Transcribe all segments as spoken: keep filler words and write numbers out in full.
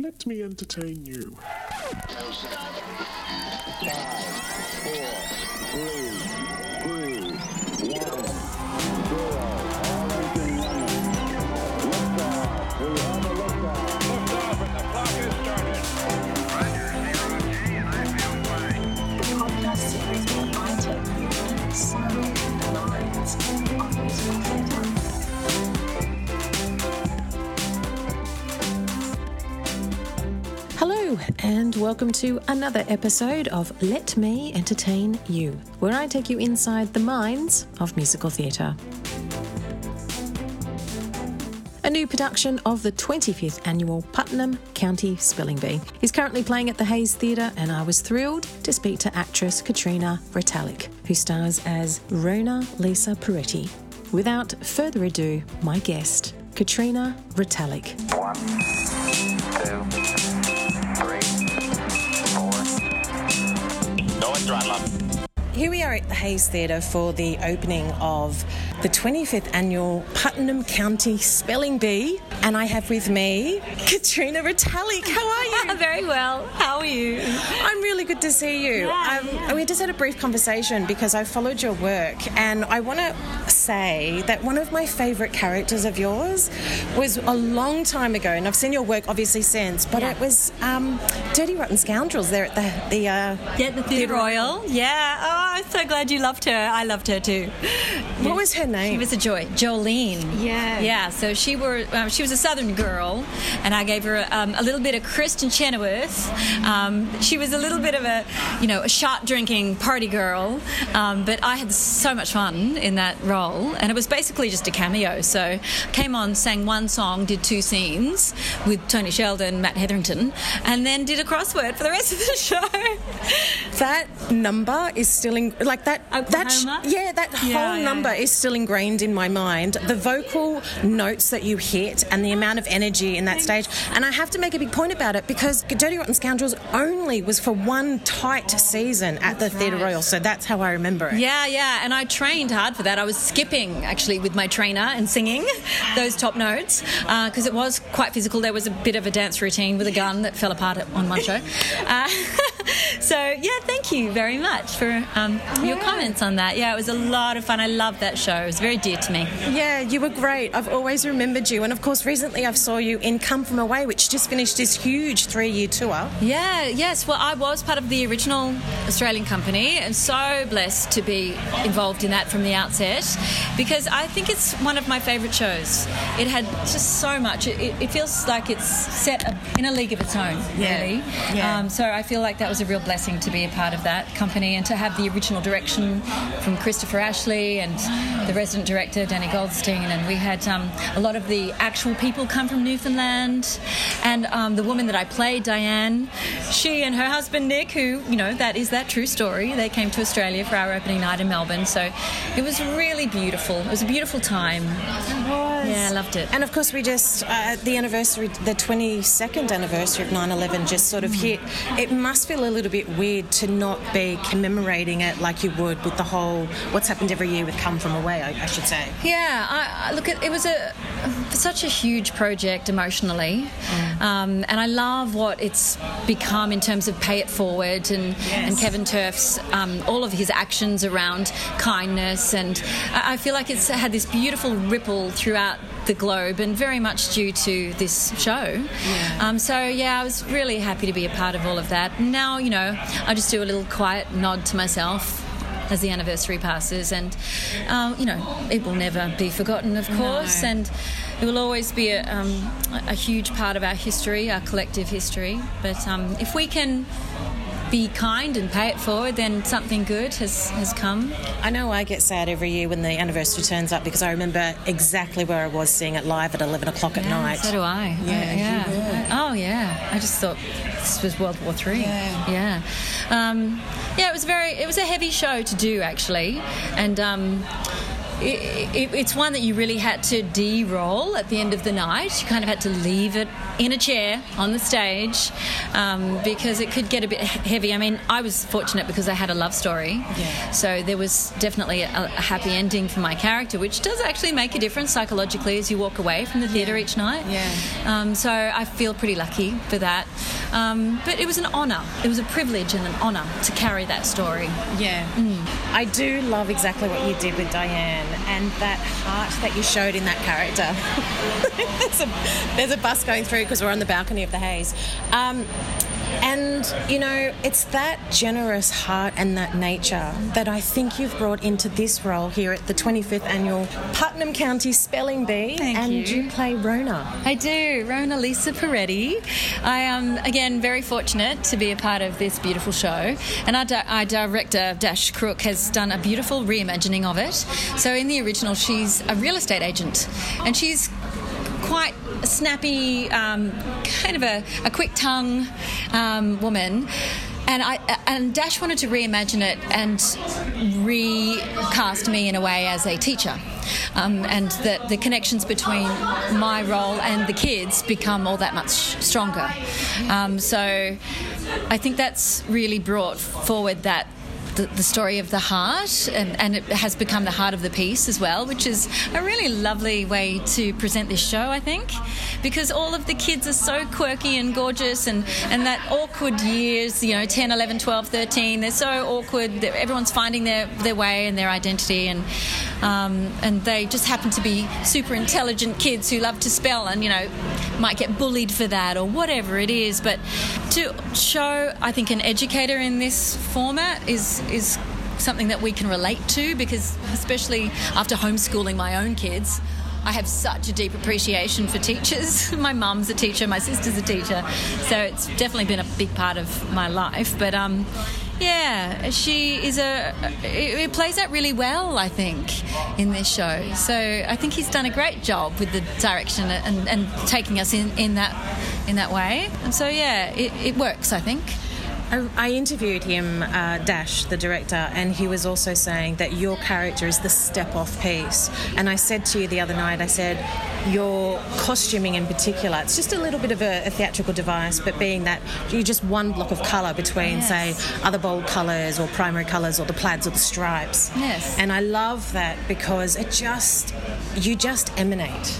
Let me entertain you. Five, four, three, two, one, zero. All engine running. Liftoff. We have a liftoff. Liftoff, and the clock has started. Roger, zero G, and I feel fine. The podcast series will find it. Sound the lines of musical theatre. Hello, and welcome to another episode of Let Me Entertain You, where I take you inside the minds of musical theatre. A new production of the twenty-fifth annual Putnam County Spelling Bee is currently playing at the Hayes Theatre, and I was thrilled to speak to actress Katrina Retallick, who stars as Rona Lisa Peretti. Without further ado, my guest, Katrina Retallick. One, two, here we are at the Hayes Theatre for the opening of the twenty-fifth annual Putnam County Spelling Bee, and I have with me Katrina Retallick. How are you? Very well. How are you? I'm really good to see you. Yeah, um, yeah. We just had a brief conversation because I followed your work, and I want to say that one of my favourite characters of yours was a long time ago, and I've seen your work obviously since, but yeah. It was um, Dirty Rotten Scoundrels there at the... the uh, yeah, the Theatre Royal. Yeah. Oh, I'm so glad you loved her. I loved her too. What yeah. was her name? She was a joy. Jolene. Yeah. Yeah, so she were um, she was a Southern girl, and I gave her um, a little bit of Kristen Chenoweth. Um, she was a little bit of a, you know, a shot-drinking party girl, um, but I had so much fun in that role. And it was basically just a cameo. So came on, sang one song, did two scenes with Tony Sheldon, Matt Hetherington, and then did a crossword for the rest of the show. That number is still in, like that. Oklahoma? That yeah, that yeah, whole yeah, number yeah. is still ingrained in my mind. The vocal notes that you hit and the amount of energy in that stage. And I have to make a big point about it because Dirty Rotten Scoundrels only was for one tight season at the Theatre Royal. So that's how I remember it. Yeah, yeah. And I trained hard for that. I was skipping. Actually, with my trainer and singing those top notes because uh, it was quite physical. There was a bit of a dance routine with a gun that fell apart on one show. Uh, so yeah, thank you very much for um, your yeah. comments on that. Yeah, it was a lot of fun. I loved that show. It was very dear to me. Yeah, you were great. I've always remembered you, and of course, recently I saw you in Come From Away, which just finished this huge three-year tour. Yeah, yes. Well, I was part of the original Australian company, and so blessed to be involved in that from the outset. Because I think it's one of my favourite shows. It had just so much. It, it, it feels like it's set in a league of its own, really. Yeah. Yeah. Um, so I feel like that was a real blessing to be a part of that company and to have the original direction from Christopher Ashley and the resident director, Danny Goldstein. And we had um, a lot of the actual people come from Newfoundland. And um, the woman that I played, Diane, she and her husband, Nick, who, you know, that is that true story. They came to Australia for our opening night in Melbourne. So it was really beautiful. Beautiful. It was a beautiful time. It was. Yeah, I loved it. And of course, we just uh, the anniversary, the twenty-second anniversary of nine eleven, just sort of hit. It must feel a little bit weird to not be commemorating it like you would with the whole what's happened every year with Come From Away, I, I should say. Yeah, I, I look, it, it was a such a huge project emotionally, mm. um, and I love what it's become in terms of Pay It Forward and, yes. and Kevin Turf's um, all of his actions around kindness and. Uh, I feel like it's had this beautiful ripple throughout the globe and very much due to this show. Yeah. Um, so, yeah, I was really happy to be a part of all of that. Now, you know, I just do a little quiet nod to myself as the anniversary passes and, uh, you know, it will never be forgotten, of course, no. and it will always be a, um, a huge part of our history, our collective history. But um, if we can... be kind and pay it forward, then something good has, has come. I know I get sad every year when the anniversary turns up because I remember exactly where I was seeing it live at eleven o'clock yeah, at night. So do I. Yeah, yeah. yeah. I, oh, yeah. I just thought this was World War Three. Yeah. Yeah. Um, yeah, it was very... It was a heavy show to do, actually. And... Um, It, it, it's one that you really had to de-roll at the end of the night. You kind of had to leave it in a chair on the stage um, because it could get a bit heavy. I mean, I was fortunate because I had a love story. Yeah. So there was definitely a, a happy ending for my character, which does actually make a difference psychologically as you walk away from the theatre yeah. each night. Yeah. Um, so I feel pretty lucky for that. Um, but it was an honour. It was a privilege and an honour to carry that story. Yeah. Mm. I do love exactly what you did with Diane. And that heart that you showed in that character. there's, a, there's a bus going through because we're on the balcony of the Hayes. Um, and, you know, it's that generous heart and that nature that I think you've brought into this role here at the twenty-fifth Annual Putnam County Spelling Bee. Thank and you. you play Rona. I do, Rona Lisa Peretti. I am, again, very fortunate to be a part of this beautiful show. And our, di- our director, Dash Kruck, has done a beautiful reimagining of it. So in the original, she's a real estate agent and she's quite a snappy, um, kind of a, a quick tongue um, woman. And I and Dash wanted to reimagine it and recast me in a way as a teacher, um, and that the connections between my role and the kids become all that much stronger. Um, so I think that's really brought forward that The, the story of the heart, and, and it has become the heart of the piece as well, which is a really lovely way to present this show, I think, because all of the kids are so quirky and gorgeous, and, and that awkward years, you know, ten, eleven, twelve, thirteen, they're so awkward, they're, everyone's finding their, their way and their identity, and um, and they just happen to be super intelligent kids who love to spell and, you know, might get bullied for that or whatever it is. But to show, I think, an educator in this format is is something that we can relate to, because especially after homeschooling my own kids, I have such a deep appreciation for teachers. My mum's a teacher, my sister's a teacher, so it's definitely been a big part of my life. But um, yeah, she is a... It, it plays out really well, I think, in this show. So I think he's done a great job with the direction and, and taking us in, in that in that way. And so, yeah, it, it works, I think. I interviewed him, uh, Dash, the director, and he was also saying that your character is the step-off piece. And I said to you the other night, I said, your costuming in particular, it's just a little bit of a, a theatrical device, but being that you're just one block of colour between, yes. say, other bold colours or primary colours or the plaids or the stripes. Yes. And I love that because it just, you just emanate.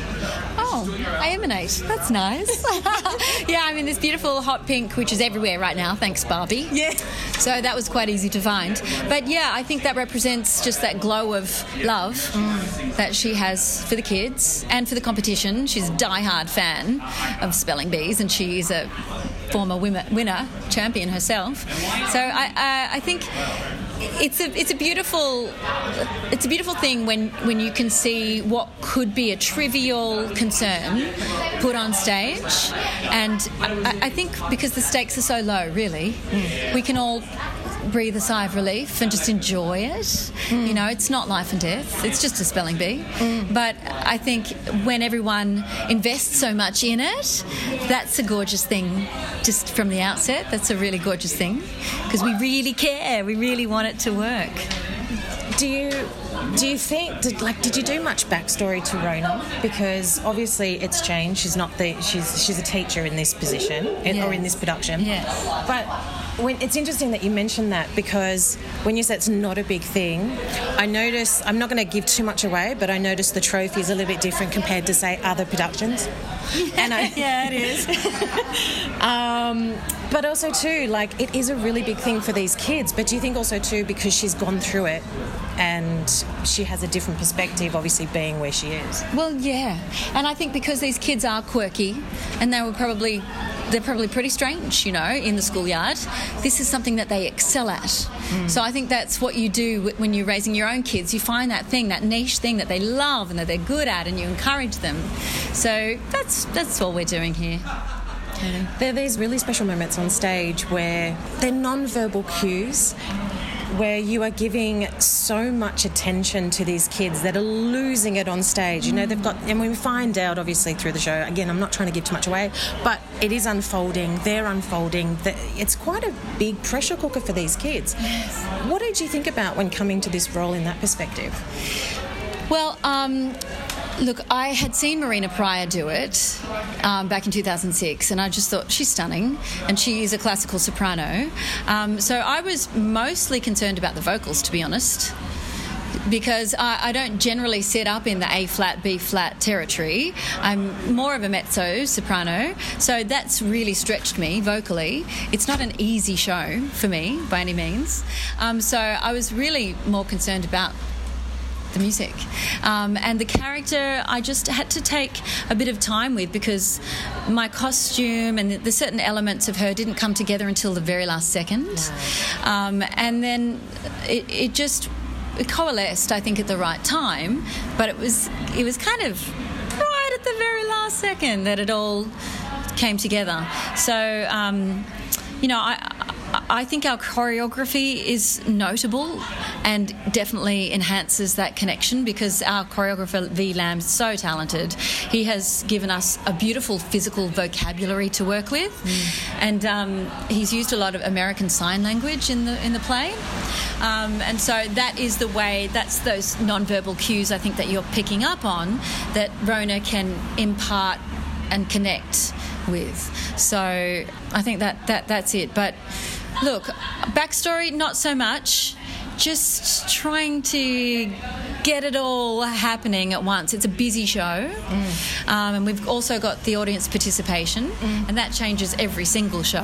Oh, I emanate. That's nice. Yeah, I mean, this beautiful hot pink, which is everywhere right now, thanks, Bob. Barbie. Yeah. So that was quite easy to find. But yeah, I think that represents just that glow of love mm. that she has for the kids and for the competition. She's a diehard fan of spelling bees, and she is a former winner, champion herself. So I, I, I think it's a it's a beautiful it's a beautiful thing when, when you can see what could be a trivial concern put on stage, and I, I think because the stakes are so low, really, mm. we can all breathe a sigh of relief and just enjoy it. Mm. You know, it's not life and death. It's just a spelling bee. Mm. But I think when everyone invests so much in it, that's a gorgeous thing just from the outset. That's a really gorgeous thing because we really care. We really want it to work. Do you... Do you think, did, like, did you do much backstory to Rona? Because obviously it's changed. She's not the, she's she's a teacher in this position in, yes. or in this production. Yes. But when, it's interesting that you mentioned that, because when you say it's not a big thing, I notice, I'm not going to give too much away, but I notice the trophy is a little bit different compared to, say, other productions. And I, yeah, it is. um, but also too, like, it is a really big thing for these kids. But do you think also too, because she's gone through it and she has a different perspective, obviously, being where she is? Well, yeah. And I think because these kids are quirky and they were probably... They're probably pretty strange, you know, in the schoolyard. This is something that they excel at. Mm. So I think that's what you do when you're raising your own kids. You find that thing, that niche thing that they love and that they're good at, and you encourage them. So that's that's all we're doing here. Yeah. There are these really special moments on stage where they're non-verbal cues, where you are giving so much attention to these kids that are losing it on stage. You know, they've got... And we find out, obviously, through the show... Again, I'm not trying to give too much away, but it is unfolding. They're unfolding. It's quite a big pressure cooker for these kids. Yes. What did you think about when coming to this role in that perspective? Well, um, look, I had seen Marina Pryor do it um, back in two thousand six, and I just thought, she's stunning, and she is a classical soprano. Um, so I was mostly concerned about the vocals, to be honest, because I, I don't generally sit up in the A-flat, B-flat territory. I'm more of a mezzo-soprano, so that's really stretched me vocally. It's not an easy show for me, by any means. Um, so I was really more concerned about the music. Um, and the character I just had to take a bit of time with, because my costume and the, the certain elements of her didn't come together until the very last second. Um, and then it, it just... It coalesced, I think, at the right time, but it was it was kind of right at the very last second that it all came together. So, um, you know, I I think our choreography is notable and definitely enhances that connection, because our choreographer, V. Lamb, is so talented. He has given us a beautiful physical vocabulary to work with, mm. and um, he's used a lot of American Sign Language in the in the play. Um, and so that is the way, that's those nonverbal cues, I think, that you're picking up on that Rona can impart and connect with. So I think that, that that's it. But look, backstory, not so much. Just trying to get it all happening at once. It's a busy show, mm. um, and we've also got the audience participation, mm. and that changes every single show.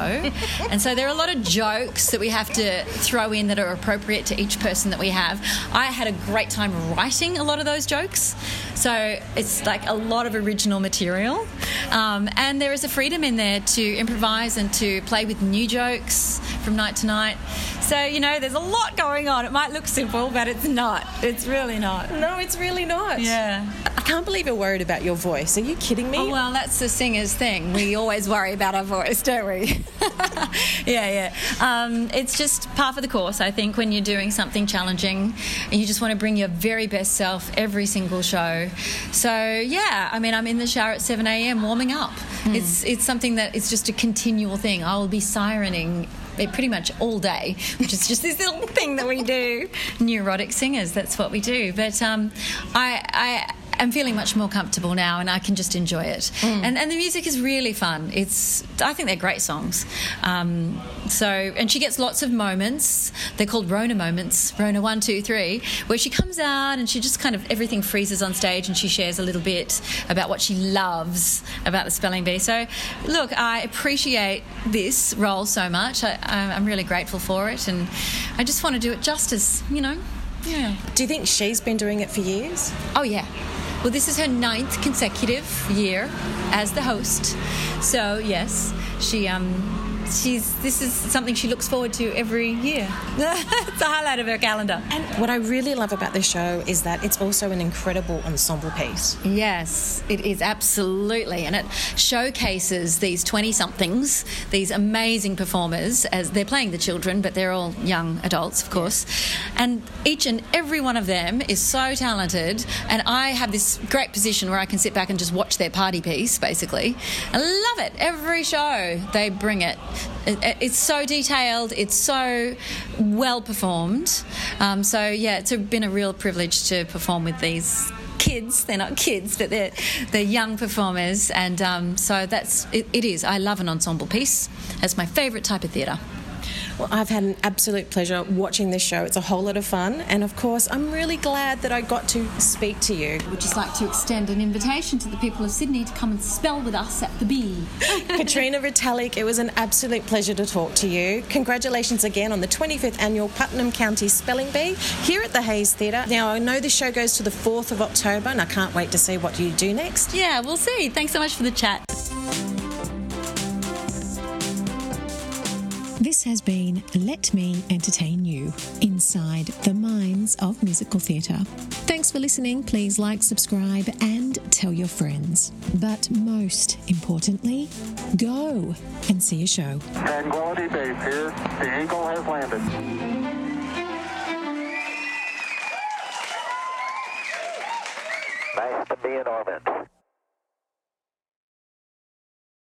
And so there are a lot of jokes that we have to throw in that are appropriate to each person that we have. I had a great time writing a lot of those jokes, so it's like a lot of original material. Um, and there is a freedom in there to improvise and to play with new jokes from night to night. So, you know, there's a lot going on. It might look simple, but it's not. It's really not. No, it's really not. Yeah. I can't believe you're worried about your voice. Are you kidding me? Oh, well, that's the singer's thing. We always worry about our voice, don't we? yeah, yeah. Um, it's just par for the course, I think, when you're doing something challenging. And you just want to bring your very best self every single show. So, yeah, I mean, I'm in the shower at seven a.m. warming up. Mm. It's, it's something that it's just a continual thing. I will be sirening pretty much all day, which is just this little thing that we do. Neurotic singers, that's what we do. But um, I, I am feeling much more comfortable now, and I can just enjoy it. Mm. And, and the music is really fun. It's I think they're great songs. Um, so and she gets lots of moments. They're called Rona moments, Rona one, two, three, where she comes out and she just kind of everything freezes on stage, and she shares a little bit about what she loves about the Spelling Bee. So look, I appreciate this role so much. I, I'm really grateful for it, and I just want to do it justice, you know. Yeah. Do you think she's been doing it for years? Oh, yeah. Well, this is her ninth consecutive year as the host. So, yes, she um, she's. This is something she looks forward to every year. It's the highlight of her calendar. And what I really love about this show is that it's also an incredible ensemble piece. Yes, it is, absolutely. And it showcases these twenty-somethings, these amazing performers, as they're playing the children, but they're all young adults, of course. And each and every one of them is so talented, and I have this great position where I can sit back and just watch their party piece, basically. I love it. Every show, they bring it. It's so detailed. It's so well performed. Um, so, yeah, it's been a real privilege to perform with these kids. They're not kids, but they're, they're young performers. And um, so that's it, it is. I love an ensemble piece. That's my favourite type of theatre. Well, I've had an absolute pleasure watching this show. It's a whole lot of fun. And, of course, I'm really glad that I got to speak to you. We'd just like to extend an invitation to the people of Sydney to come and spell with us at the Bee. Katrina Retallick, it was an absolute pleasure to talk to you. Congratulations again on the twenty-fifth Annual Putnam County Spelling Bee here at the Hayes Theatre. Now, I know this show goes to the fourth of October, and I can't wait to see what you do next. Yeah, we'll see. Thanks so much for the chat. This has been Let Me Entertain You, inside the minds of musical theatre. Thanks for listening. Please like, subscribe and tell your friends. But most importantly, go and see a show. Tranquility Base here. The Eagle has landed. Nice to be in orbit.